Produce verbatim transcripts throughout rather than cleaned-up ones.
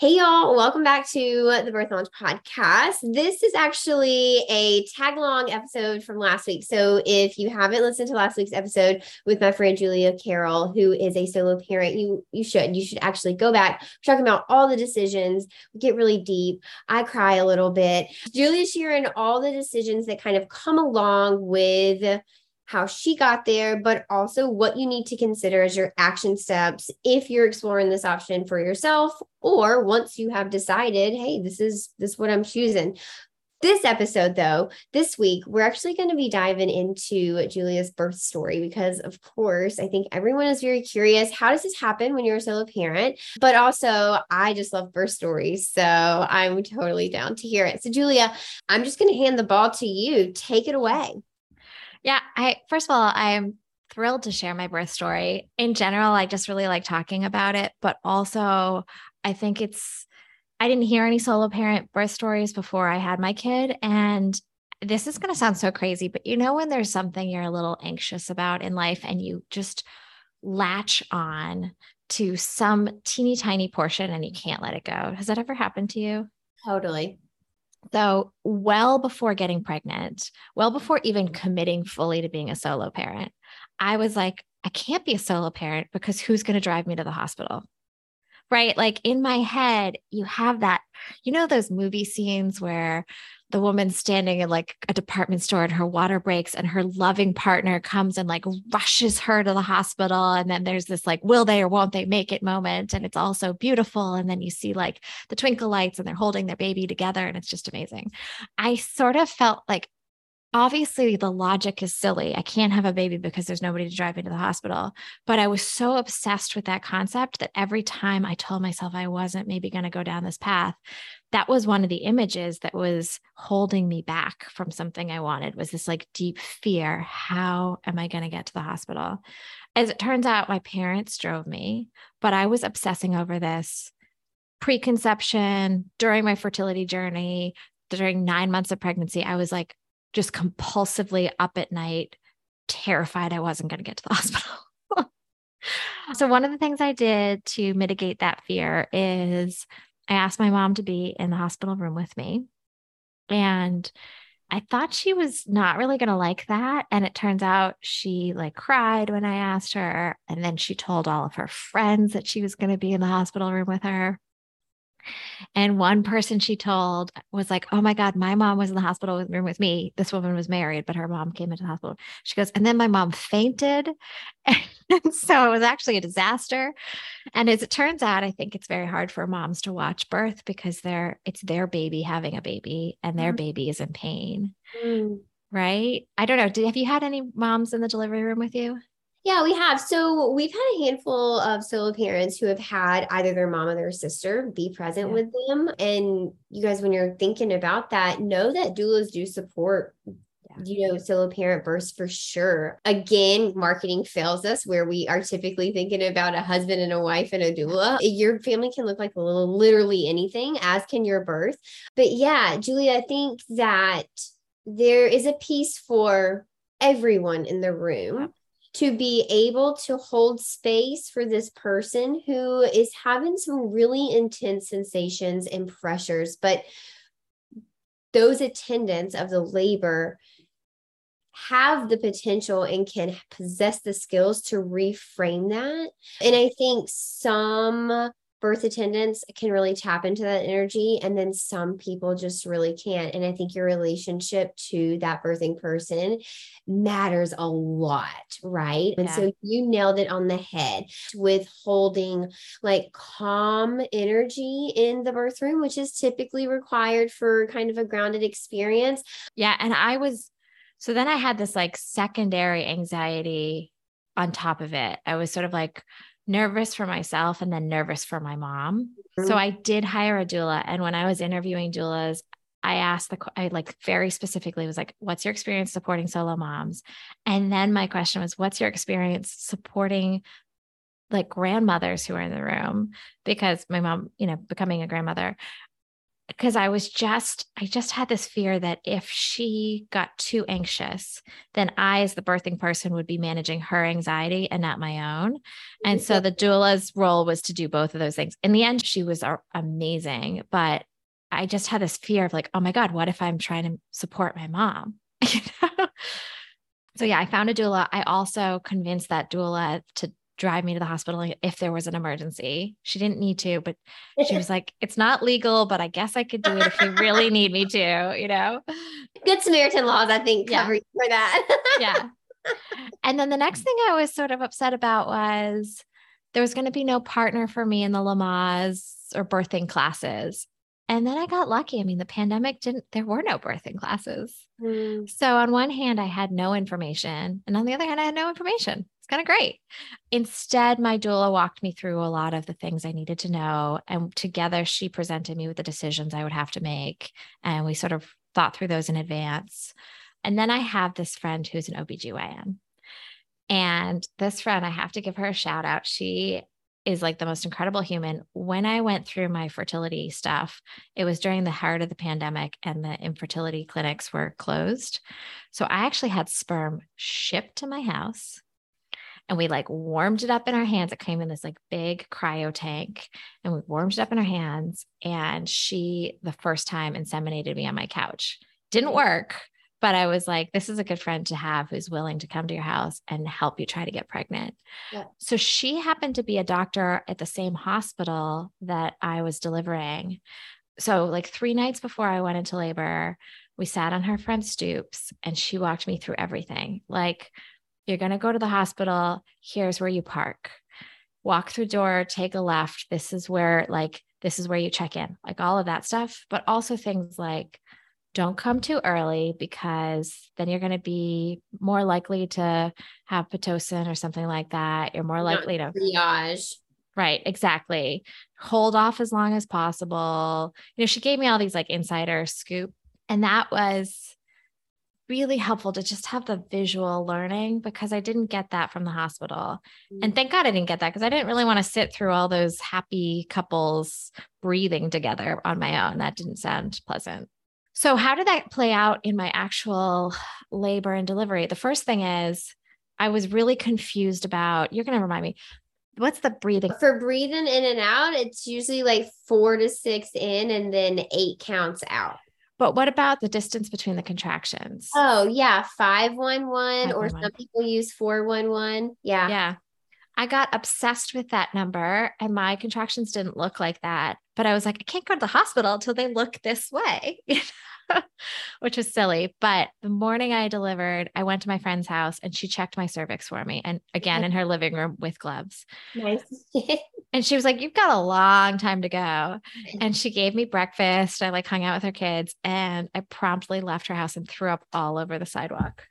Hey y'all, welcome back to the Birth Lounge podcast. This is actually a tag-along episode from last week. So if you haven't listened to last week's episode with my friend Julia Carroll, who is a solo parent, you you should. You should actually go back. We're talking about all the decisions. We get really deep. I cry a little bit. Julia's sharing all the decisions that kind of come along with how she got there, but also what you need to consider as your action steps if you're exploring this option for yourself, or once you have decided, hey, this is this is what I'm choosing. This episode, though, this week, we're actually going to be diving into Julia's birth story because, of course, I think everyone is very curious. How does this happen when you're a solo parent? But also, I just love birth stories, so I'm totally down to hear it. So, Julia, I'm just going to hand the ball to you. Take it away. Yeah. I, first of all, I'm thrilled to share my birth story. In general, I just really like talking about it, but also I think it's, I didn't hear any solo parent birth stories before I had my kid. And this is going to sound so crazy, but you know, when there's something you're a little anxious about in life and you just latch on to some teeny tiny portion and you can't let it go. Has that ever happened to you? Totally. So well before getting pregnant, well before even committing fully to being a solo parent, I was like, I can't be a solo parent because who's going to drive me to the hospital? Right? Like in my head, you have that, you know, those movie scenes where the woman's standing in like a department store and her water breaks and her loving partner comes and like rushes her to the hospital. And then there's this like, will they or won't they make it moment. And it's all so beautiful. And then you see like the twinkle lights and they're holding their baby together. And it's just amazing. I sort of felt like, obviously the logic is silly. I can't have a baby because there's nobody to drive me to the hospital. But I was so obsessed with that concept that every time I told myself I wasn't maybe going to go down this path, that was one of the images that was holding me back from something I wanted, was this like deep fear. How am I going to get to the hospital? As it turns out, my parents drove me, but I was obsessing over this preconception during my fertility journey, during nine months of pregnancy. I was like, just compulsively up at night, terrified I wasn't going to get to the hospital. So one of the things I did to mitigate that fear is I asked my mom to be in the hospital room with me. And I thought she was not really going to like that. And it turns out she like cried when I asked her. And then she told all of her friends that she was going to be in the hospital room with her. And one person she told was like, oh my God, my mom was in the hospital room with me. This woman was married, but her mom came into the hospital. She goes, and then my mom fainted. And so it was actually a disaster. And as it turns out, I think it's very hard for moms to watch birth because they're, it's their baby having a baby and their mm. baby is in pain. Mm. Right? I don't know. Did, have you had any moms in the delivery room with you? Yeah, we have. So we've had a handful of solo parents who have had either their mom or their sister be present yeah. with them. And you guys, when you're thinking about that, know that doulas do support, yeah. you know, solo parent births for sure. Again, marketing fails us where we are typically thinking about a husband and a wife and a doula. Your family can look like literally anything, as can your birth. But yeah, Julia, I think that there is a piece for everyone in the room. Yeah. to be able to hold space for this person who is having some really intense sensations and pressures, but those attendants of the labor have the potential and can possess the skills to reframe that. And I think some birth attendants can really tap into that energy, and then some people just really can't. And I think your relationship to that birthing person matters a lot, right? Yeah. And so you nailed it on the head with holding like calm energy in the birth room, which is typically required for kind of a grounded experience. Yeah. And I was, so then I had this like secondary anxiety on top of it. I was sort of like nervous for myself and then nervous for my mom. Mm-hmm. So I did hire a doula. And when I was interviewing doulas, I asked the, I like very specifically was like, what's your experience supporting solo moms? And then my question was, what's your experience supporting like grandmothers who are in the room? Because my mom, you know, becoming a grandmother, because I was just, I just had this fear that if she got too anxious, then I, as the birthing person, would be managing her anxiety and not my own. And so the doula's role was to do both of those things. In the end, she was amazing, but I just had this fear of like, oh my God, what if I'm trying to support my mom? You know? So yeah, I found a doula. I also convinced that doula to drive me to the hospital if there was an emergency. She didn't need to, but she was like, it's not legal, but I guess I could do it if you really need me to, you know? Good Samaritan laws, I think, cover yeah. you for that. Yeah. And then the next thing I was sort of upset about was there was going to be no partner for me in the Lamaze or birthing classes. And then I got lucky. I mean, the pandemic didn't, there were no birthing classes. Mm. So on one hand, I had no information. And on the other hand, I had no information. It's kind of great. Instead, my doula walked me through a lot of the things I needed to know. And together she presented me with the decisions I would have to make. And we sort of thought through those in advance. And then I have this friend who's an O B G Y N. And this friend, I have to give her a shout out. She is like the most incredible human. When I went through my fertility stuff, it was during the heart of the pandemic and the infertility clinics were closed. So I actually had sperm shipped to my house. And we like warmed it up in our hands. It came in this like big cryo tank and we warmed it up in our hands. And she, the first time, inseminated me on my couch. Didn't work, but I was like, this is a good friend to have who's willing to come to your house and help you try to get pregnant. Yeah. So she happened to be a doctor at the same hospital that I was delivering. So like three nights before I went into labor, we sat on her front stoops and she walked me through everything. Like, you're going to go to the hospital. Here's where you park, walk through door, take a left. This is where, like, this is where you check in, like all of that stuff, but also things like don't come too early because then you're going to be more likely to have Pitocin or something like that. You're more likely to triage. Right. Exactly. Hold off as long as possible. You know, she gave me all these like insider scoop, and that was really helpful to just have the visual learning because I didn't get that from the hospital. And thank God I didn't get that because I didn't really want to sit through all those happy couples breathing together on my own. That didn't sound pleasant. So how did that play out in my actual labor and delivery? The first thing is I was really confused about, you're going to remind me, what's the breathing? For breathing in and out, it's usually like four to six in and then eight counts out. But what about the distance between the contractions? Oh yeah. five one one or some people use four one one. Yeah. Yeah. I got obsessed with that number and my contractions didn't look like that, but I was like, I can't go to the hospital until they look this way, which was silly. But the morning I delivered, I went to my friend's house and she checked my cervix for me. And again, in her living room with gloves. Nice. And she was like, you've got a long time to go. And she gave me breakfast. I like hung out with her kids and I promptly left her house and threw up all over the sidewalk.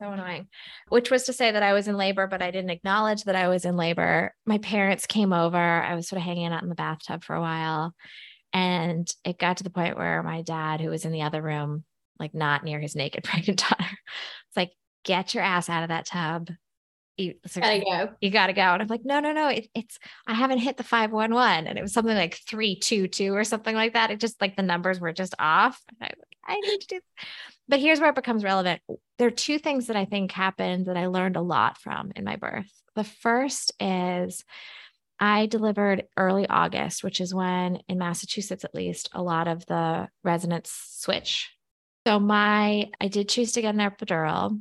So annoying, which was to say that I was in labor, but I didn't acknowledge that I was in labor. My parents came over. I was sort of hanging out in the bathtub for a while. And it got to the point where my dad, who was in the other room, like not near his naked pregnant daughter, was like, get your ass out of that tub. you gotta go. You gotta go. And I'm like, no, no, no. It, it's, I haven't hit the five one one. And it was something like three two two or something like that. It just like the numbers were just off. And I was like, I need to do this. But here's where it becomes relevant. There are two things that I think happened that I learned a lot from in my birth. The first is I delivered early August, which is when in Massachusetts, at least, a lot of the residents switch. So my, I did choose to get an epidural.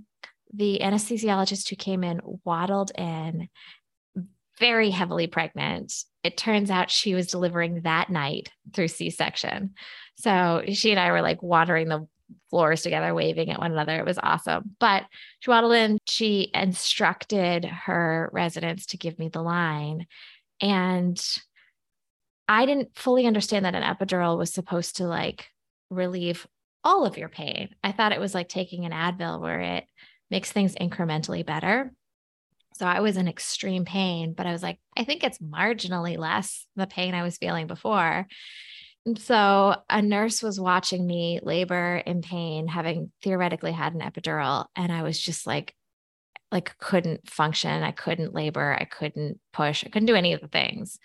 The anesthesiologist who came in waddled in, very heavily pregnant. It turns out she was delivering that night through C-section. So she and I were like wandering the floors together, waving at one another. It was awesome. But she waddled in, she instructed her residents to give me the line. And I didn't fully understand that an epidural was supposed to like relieve all of your pain. I thought it was like taking an Advil where it makes things incrementally better. So I was in extreme pain, but I was like, I think it's marginally less the pain I was feeling before. And so a nurse was watching me labor in pain, having theoretically had an epidural. And I was just like, like couldn't function. I couldn't labor. I couldn't push. I couldn't do any of the things.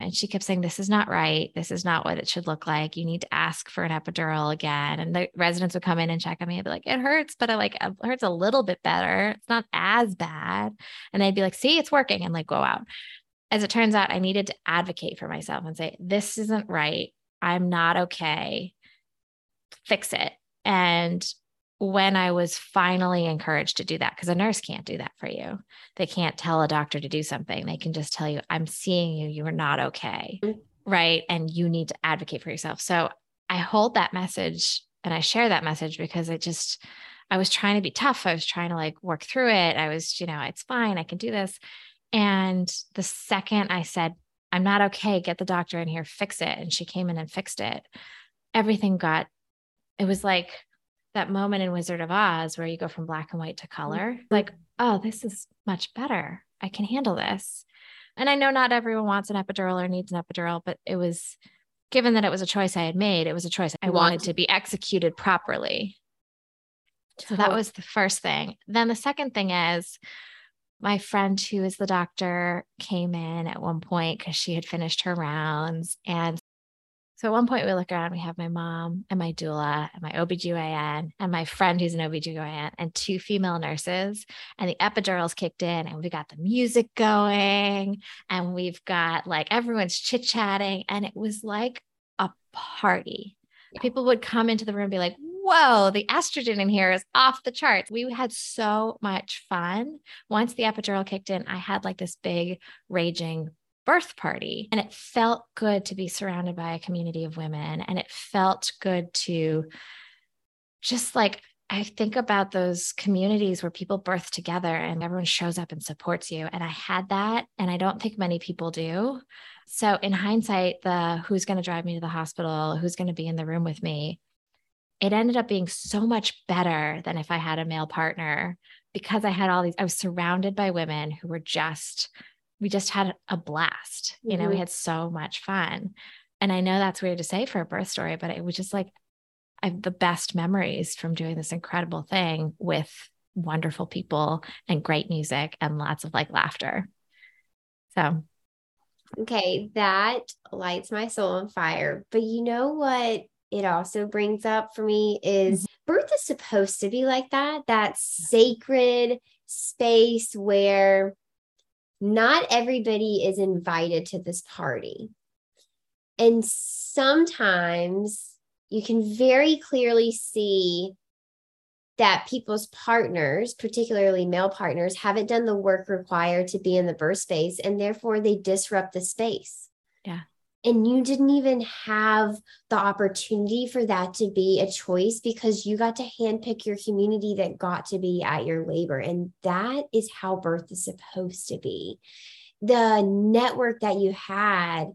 And she kept saying, this is not right. This is not what it should look like. You need to ask for an epidural again. And the residents would come in and check on me and be like, it hurts, but I like, it hurts a little bit better. It's not as bad. And I'd be like, see, it's working. And like, go out. As it turns out, I needed to advocate for myself and say, this isn't right. I'm not okay. Fix it. And when I was finally encouraged to do that, because a nurse can't do that for you. They can't tell a doctor to do something. They can just tell you, I'm seeing you, you are not okay. Mm-hmm. Right. And you need to advocate for yourself. So I hold that message and I share that message because I just, I was trying to be tough. I was trying to like work through it. I was, you know, it's fine. I can do this. And the second I said, I'm not okay, get the doctor in here, fix it. And she came in and fixed it. Everything got, it was like that moment in Wizard of Oz where you go from black and white to color, like, oh, this is much better. I can handle this. And I know not everyone wants an epidural or needs an epidural, but it was, given that it was a choice I had made, it was a choice I wanted to be executed properly. So that was the first thing. Then the second thing is my friend who is the doctor came in at one point because she had finished her rounds. And so at one point we look around, we have my mom and my doula and my O B G Y N and my friend who's an O B G Y N and two female nurses, and the epidurals kicked in and we got the music going and we've got like everyone's chit-chatting and it was like a party. Yeah. People would come into the room and be like, whoa, the estrogen in here is off the charts. We had so much fun. Once the epidural kicked in, I had like this big raging birth party. And it felt good to be surrounded by a community of women. And it felt good to just like, I think about those communities where people birth together and everyone shows up and supports you. And I had that. And I don't think many people do. So in hindsight, the who's going to drive me to the hospital, who's going to be in the room with me, it ended up being so much better than if I had a male partner, because I had all these, I was surrounded by women who were just we just had a blast, you know, mm-hmm. We had so much fun. And I know that's weird to say for a birth story, but it was just like, I have the best memories from doing this incredible thing with wonderful people and great music and lots of like laughter. So. Okay. That lights my soul on fire, but you know what it also brings up for me is mm-hmm. Birth is supposed to be like that, that sacred space where not everybody is invited to this party. And sometimes you can very clearly see that people's partners, particularly male partners, haven't done the work required to be in the birth space, and therefore they disrupt the space. Yeah. And you didn't even have the opportunity for that to be a choice because you got to handpick your community that got to be at your labor. And that is how birth is supposed to be. The network that you had,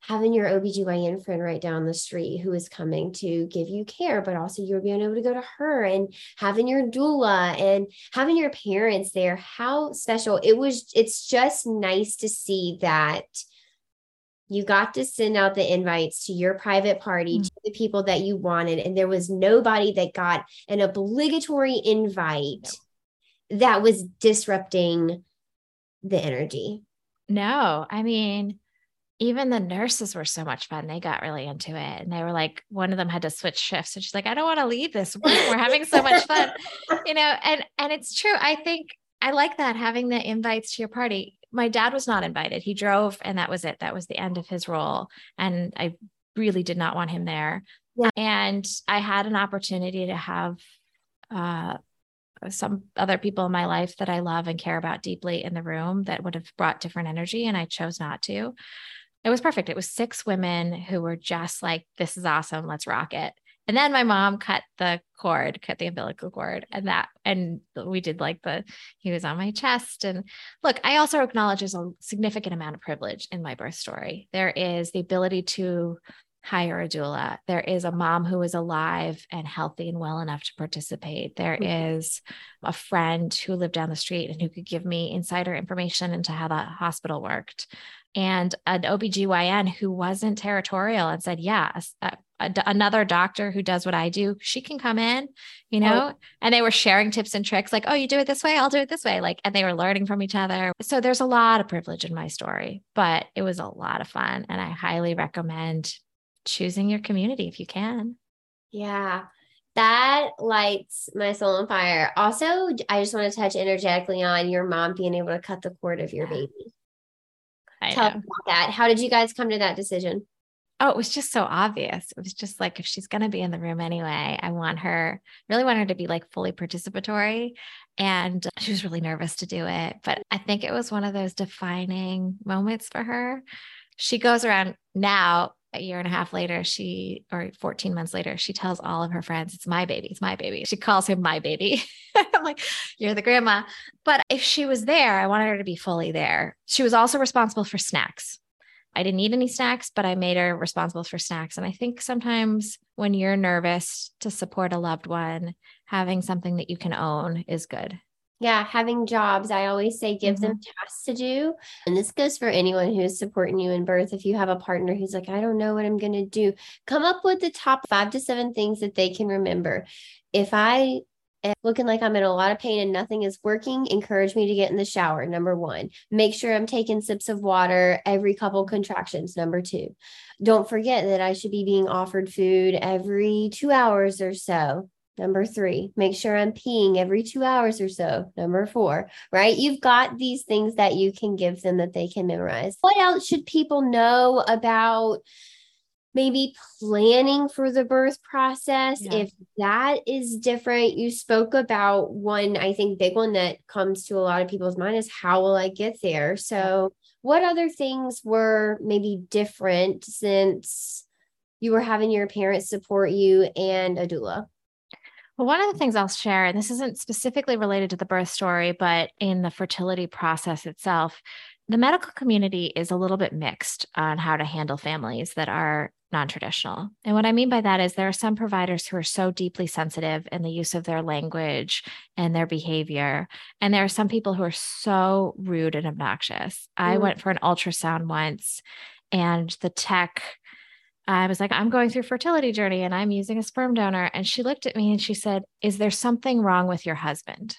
having your O B G Y N friend right down the street who is coming to give you care, but also you're being able to go to her, and having your doula and having your parents there, how special it was. It's just nice to see that you got to send out the invites to your private party, mm-hmm. to the people that you wanted. And there was nobody that got an obligatory invite that was disrupting the energy. No, I mean, even the nurses were so much fun. They got really into it. And they were like, one of them had to switch shifts. And she's like, I don't want to leave this room. We're having so much fun, you know? And, and it's true. I think I like that, having the invites to your party. My dad was not invited. He drove and that was it. That was the end of his role. And I really did not want him there. Yeah. And I had an opportunity to have, uh, some other people in my life that I love and care about deeply in the room that would have brought different energy. And I chose not to. It was perfect. It was six women who were just like, this is awesome. Let's rock it. And then my mom cut the cord, cut the umbilical cord, and that, and we did like the, he was on my chest. And look, I also acknowledge there's a significant amount of privilege in my birth story. There is the ability to hire a doula. There is a mom who is alive and healthy and well enough to participate. There mm-hmm. is a friend who lived down the street and who could give me insider information into how the hospital worked. And an O B G Y N who wasn't territorial and said, yeah, a, a, another doctor who does what I do, she can come in, you know, oh. and they were sharing tips and tricks like, oh, you do it this way, I'll do it this way. Like, and they were learning from each other. So there's a lot of privilege in my story, but it was a lot of fun. And I highly recommend choosing your community if you can. Yeah. That lights my soul on fire. Also, I just want to touch energetically on your mom being able to cut the cord of your baby. I Tell know. me about that. How did you guys come to that decision? Oh, it was just so obvious. It was just like, if she's going to be in the room anyway, I want her, really want her to be like fully participatory. And she was really nervous to do it. But I think it was one of those defining moments for her. She goes around now, a year and a half later, she, or fourteen months later, she tells all of her friends, it's my baby. It's my baby. She calls him my baby. I'm like, you're the grandma. But if she was there, I wanted her to be fully there. She was also responsible for snacks. I didn't eat any snacks, but I made her responsible for snacks. And I think sometimes when you're nervous to support a loved one, having something that you can own is good. Yeah. Having jobs. I always say, give mm-hmm. them tasks to do. And this goes for anyone who's supporting you in birth. If you have a partner who's like, I don't know what I'm going to do, come up with the top five to seven things that they can remember. If I am looking like I'm in a lot of pain and nothing is working, encourage me to get in the shower. Number one, make sure I'm taking sips of water every couple contractions. Number two, don't forget that I should be being offered food every two hours or so. Number three, make sure I'm peeing every two hours or so. Number four, right? You've got these things that you can give them that they can memorize. What else should people know about maybe planning for the birth process? Yeah. If that is different, you spoke about one, I think big one that comes to a lot of people's mind is how will I get there? So what other things were maybe different since you were having your parents support you and a doula? Well, one of the things I'll share, and this isn't specifically related to the birth story, but in the fertility process itself, the medical community is a little bit mixed on how to handle families that are non-traditional. And what I mean by that is there are some providers who are so deeply sensitive in the use of their language and their behavior. And there are some people who are so rude and obnoxious. Mm. I went for an ultrasound once and the tech... I was like, I'm going through fertility journey and I'm using a sperm donor. And she looked at me and she said, is there something wrong with your husband?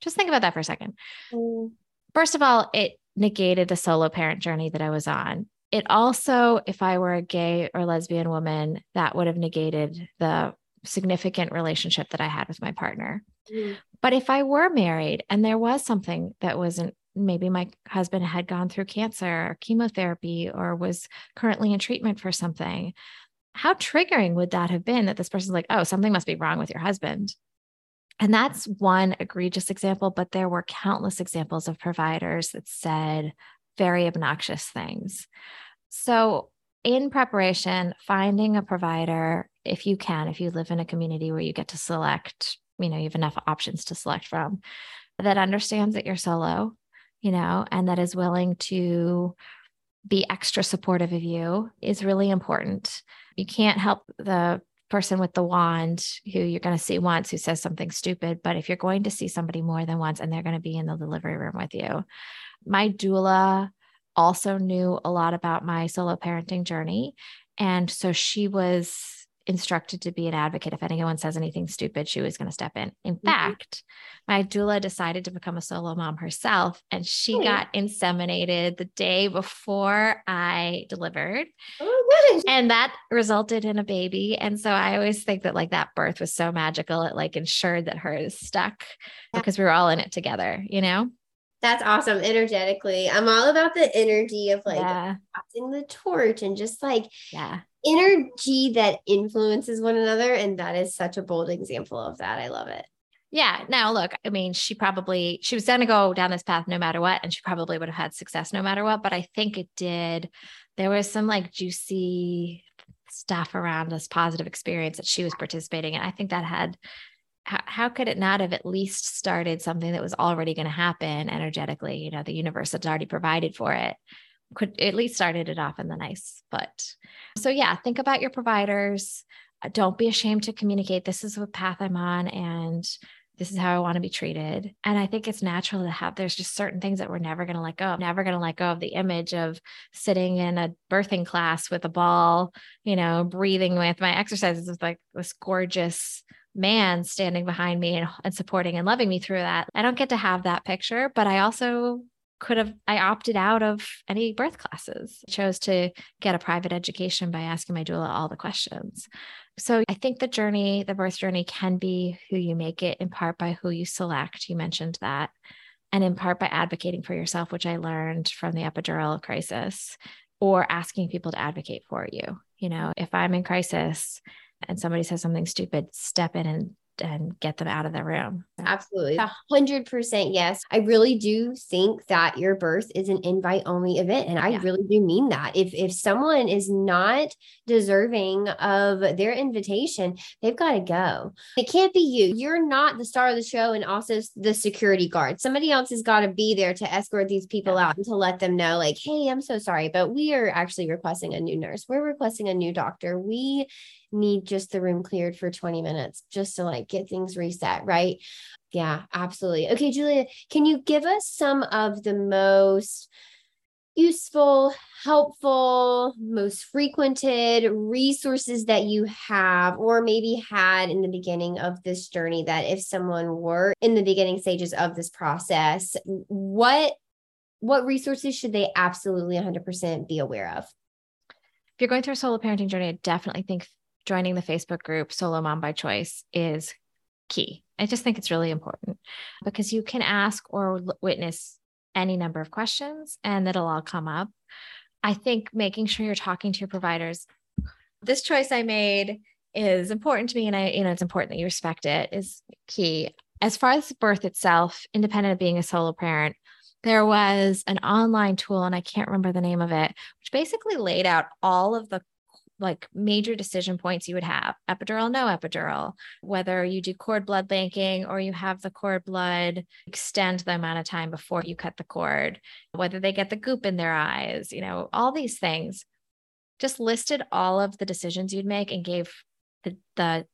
Just think about that for a second. Mm. First of all, it negated the solo parent journey that I was on. It also, if I were a gay or lesbian woman, that would have negated the significant relationship that I had with my partner. Mm. But if I were married and there was something that wasn't, maybe my husband had gone through cancer or chemotherapy or was currently in treatment for something, how triggering would that have been that this person's like, oh, something must be wrong with your husband? And that's one egregious example, but there were countless examples of providers that said very obnoxious things. So in preparation, finding a provider, if you can, if you live in a community where you get to select, you know, you have enough options to select from, that understands that you're solo, you know, and that is willing to be extra supportive of you is really important. You can't help the person with the wand who you're going to see once who says something stupid, but if you're going to see somebody more than once and they're going to be in the delivery room with you. My doula also knew a lot about my solo parenting journey. And so she was instructed to be an advocate. If anyone says anything stupid, she was going to step in. In mm-hmm. fact, my doula decided to become a solo mom herself, and she oh. got inseminated the day before I delivered. Oh, good. And that resulted in a baby. And so I always think that like that birth was so magical. It like ensured that hers stuck yeah. because we were all in it together, you know? That's awesome. Energetically. I'm all about the energy of like yeah. passing the torch and just like yeah. energy that influences one another. And that is such a bold example of that. I love it. Yeah. Now look, I mean, she probably, she was going to go down this path no matter what, and she probably would have had success no matter what, but I think it did. There was some like juicy stuff around this positive experience that she was participating in. I think that had How, how could it not have at least started something that was already going to happen energetically? You know, the universe had already provided for it, could at least started it off in the nice foot. So yeah, think about your providers. Don't be ashamed to communicate. This is what path I'm on, and this is how I want to be treated. And I think it's natural to have, there's just certain things that we're never going to let go of. I'm never going to let go of the image of sitting in a birthing class with a ball, you know, breathing with my exercises with like this gorgeous man standing behind me and, and supporting and loving me through that. I don't get to have that picture, but I also could have, I opted out of any birth classes. I chose to get a private education by asking my doula all the questions. So I think the journey, the birth journey can be who you make it, in part by who you select. You mentioned that. And in part by advocating for yourself, which I learned from the epidural crisis, or asking people to advocate for you. You know, if I'm in crisis and somebody says something stupid, step in and, and get them out of the room. Absolutely. A hundred percent. Yes. I really do think that your birth is an invite only event. And I yeah. really do mean that. If, if someone is not deserving of their invitation, they've got to go. It can't be you. You're not the star of the show. And also the security guard, somebody else has got to be there to escort these people yeah. out and to let them know like, hey, I'm so sorry, but we are actually requesting a new nurse. We're requesting a new doctor. We need just the room cleared for twenty minutes just to like get things reset. Right. Yeah, absolutely. Okay. Julia, can you give us some of the most useful, helpful, most frequented resources that you have, or maybe had in the beginning of this journey, that if someone were in the beginning stages of this process, what, what resources should they absolutely one hundred percent be aware of? If you're going through a solo parenting journey, I definitely think joining the Facebook group, Solo Mom by Choice, is key. I just think it's really important because you can ask or l- witness any number of questions and that'll all come up. I think making sure you're talking to your providers. This choice I made is important to me, and I, you know, it's important that you respect it, is key. As far as birth itself, independent of being a solo parent, there was an online tool, and I can't remember the name of it, which basically laid out all of the like major decision points you would have: epidural, no epidural, whether you do cord blood banking or you have the cord blood, extend the amount of time before you cut the cord, whether they get the goop in their eyes, you know, all these things. Just listed all of the decisions you'd make and gave the, the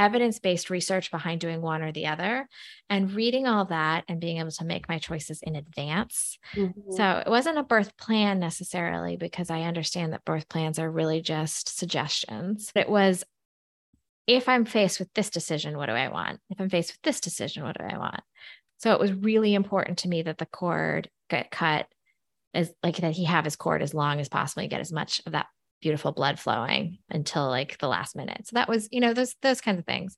evidence-based research behind doing one or the other, and reading all that and being able to make my choices in advance. Mm-hmm. So it wasn't a birth plan necessarily, because I understand that birth plans are really just suggestions. It was, if I'm faced with this decision, what do I want? If I'm faced with this decision, what do I want? So it was really important to me that the cord get cut, as like that he have his cord as long as possible, you get as much of that beautiful blood flowing until like the last minute. So that was, you know, those, those kinds of things,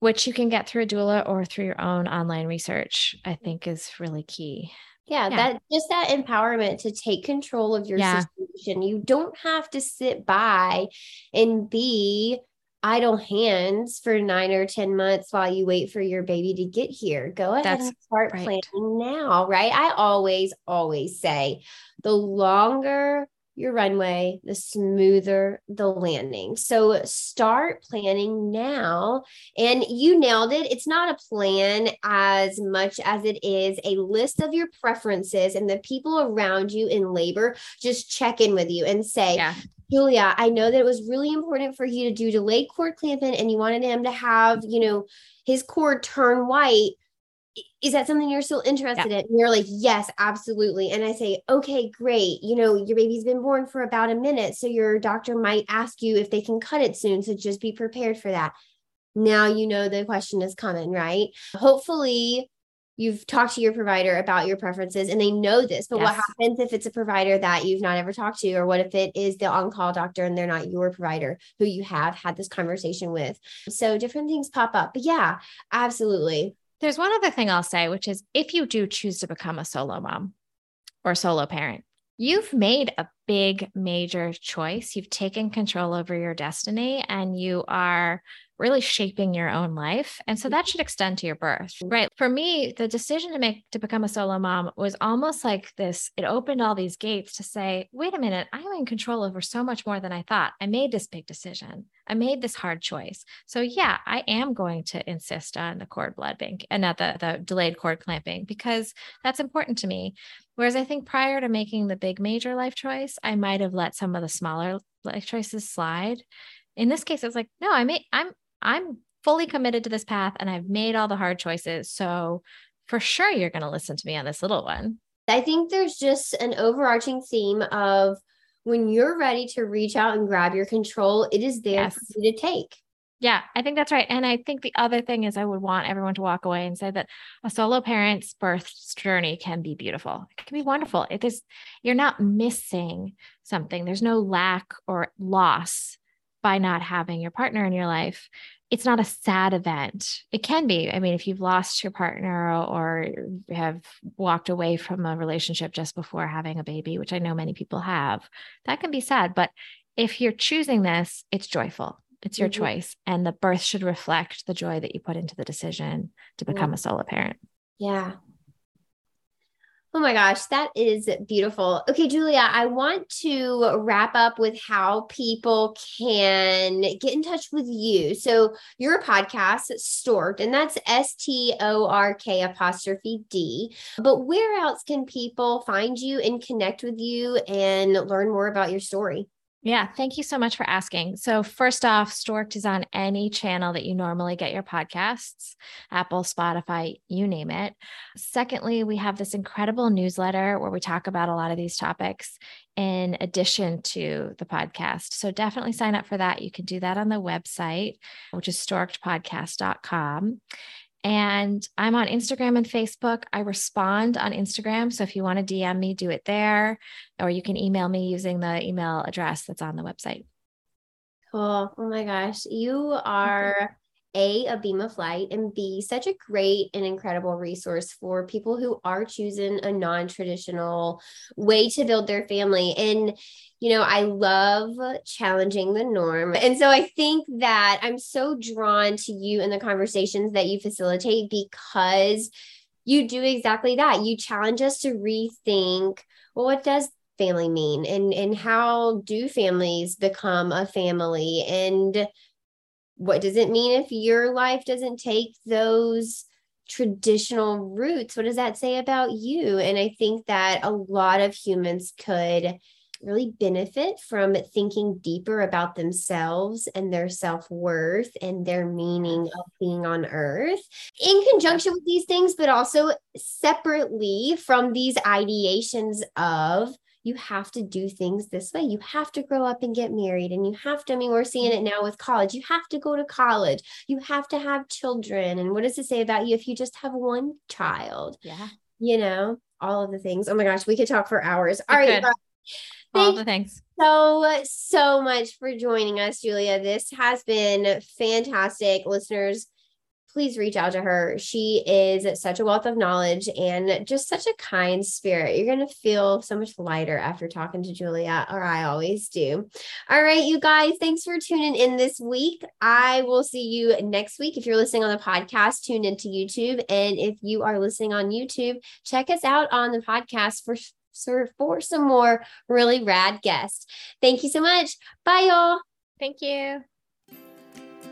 which you can get through a doula or through your own online research, I think is really key. Yeah, yeah. That just that empowerment to take control of your yeah. situation. You don't have to sit by and be idle hands for nine or ten months while you wait for your baby to get here. Go ahead That's and start right. planning now, right? I always, always say the longer your runway, the smoother the landing. So start planning now. And you nailed it. It's not a plan as much as it is a list of your preferences, and the people around you in labor just check in with you and say, yeah. Julia, I know that it was really important for you to do delayed cord clamping, and you wanted him to have, you know, his cord turn white. is that something you're still interested yeah. in? And you're like, yes, absolutely. And I say, okay, great. You know, your baby's been born for about a minute. So your doctor might ask you if they can cut it soon. So just be prepared for that. Now, you know, the question is coming, right? Hopefully you've talked to your provider about your preferences and they know this, but yes. what happens if it's a provider that you've not ever talked to, or what if it is the on-call doctor and they're not your provider who you have had this conversation with? So different things pop up, but yeah, absolutely. There's one other thing I'll say, which is if you do choose to become a solo mom or solo parent, you've made a big, major choice. You've taken control over your destiny and you are really shaping your own life. And so that should extend to your birth, right? For me, the decision to make, to become a solo mom was almost like this. It opened all these gates to say, wait a minute, I'm in control over so much more than I thought. I made this big decision. I made this hard choice. So yeah, I am going to insist on the cord blood bank and not the, the delayed cord clamping, because that's important to me. Whereas I think prior to making the big major life choice, I might've let some of the smaller life choices slide. In this case, I was like, no, I may, I'm, I'm fully committed to this path and I've made all the hard choices. So for sure, you're going to listen to me on this little one. I think there's just an overarching theme of when you're ready to reach out and grab your control, it is there yes. for you to take. Yeah, I think that's right. And I think the other thing is I would want everyone to walk away and say that a solo parent's birth journey can be beautiful. It can be wonderful. It is, you're not missing something. There's no lack or loss by not having your partner in your life. It's not a sad event. It can be. I mean, if you've lost your partner or have walked away from a relationship just before having a baby, which I know many people have, that can be sad. But if you're choosing this, it's joyful. It's your mm-hmm. choice. And the birth should reflect the joy that you put into the decision to become yeah. a solo parent. Yeah. Oh my gosh, that is beautiful. Okay, Julia, I want to wrap up with how people can get in touch with you. So your podcast, Storked, and that's S T O R K apostrophe D. But where else can people find you and connect with you and learn more about your story? Yeah. Thank you so much for asking. So first off, Storked is on any channel that you normally get your podcasts, Apple, Spotify, you name it. Secondly, we have this incredible newsletter where we talk about a lot of these topics in addition to the podcast. So definitely sign up for that. You can do that on the website, which is storked podcast dot com. And I'm on Instagram and Facebook. I respond on Instagram. So if you want to D M me, do it there, or you can email me using the email address that's on the website. Cool. Oh my gosh. You are A, a beam of light, and B, such a great and incredible resource for people who are choosing a non-traditional way to build their family. And, you know, I love challenging the norm. And so I think that I'm so drawn to you and the conversations that you facilitate, because you do exactly that. You challenge us to rethink, well, what does family mean? And, and how do families become a family? And what does it mean if your life doesn't take those traditional routes? What does that say about you? And I think that a lot of humans could really benefit from thinking deeper about themselves and their self-worth and their meaning of being on earth in conjunction with these things, but also separately from these ideations of, you have to do things this way. You have to grow up and get married. And you have to, I mean, we're seeing it now with college. You have to go to college. You have to have children. And what does it say about you if you just have one child? Yeah. You know, all of the things. Oh my gosh, we could talk for hours. All right. All the things. So, so much for joining us, Julia. This has been fantastic. Listeners, please reach out to her. She is such a wealth of knowledge and just such a kind spirit. You're going to feel so much lighter after talking to Julia, or I always do. All right, you guys, thanks for tuning in this week. I will see you next week. If you're listening on the podcast, tune into YouTube. And if you are listening on YouTube, check us out on the podcast for, for, for some more really rad guests. Thank you so much. Bye, y'all. Thank you.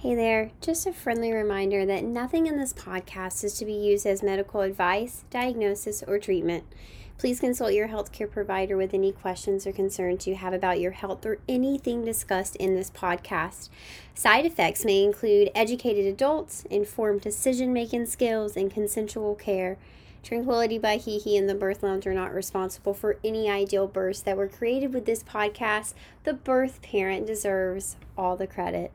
Hey there, just a friendly reminder that nothing in this podcast is to be used as medical advice, diagnosis, or treatment. Please consult your healthcare provider with any questions or concerns you have about your health or anything discussed in this podcast. Side effects may include educated adults, informed decision-making skills, and consensual care. Tranquility by HeHe and The Birth Lounge are not responsible for any ideal births that were created with this podcast. The birth parent deserves all the credit.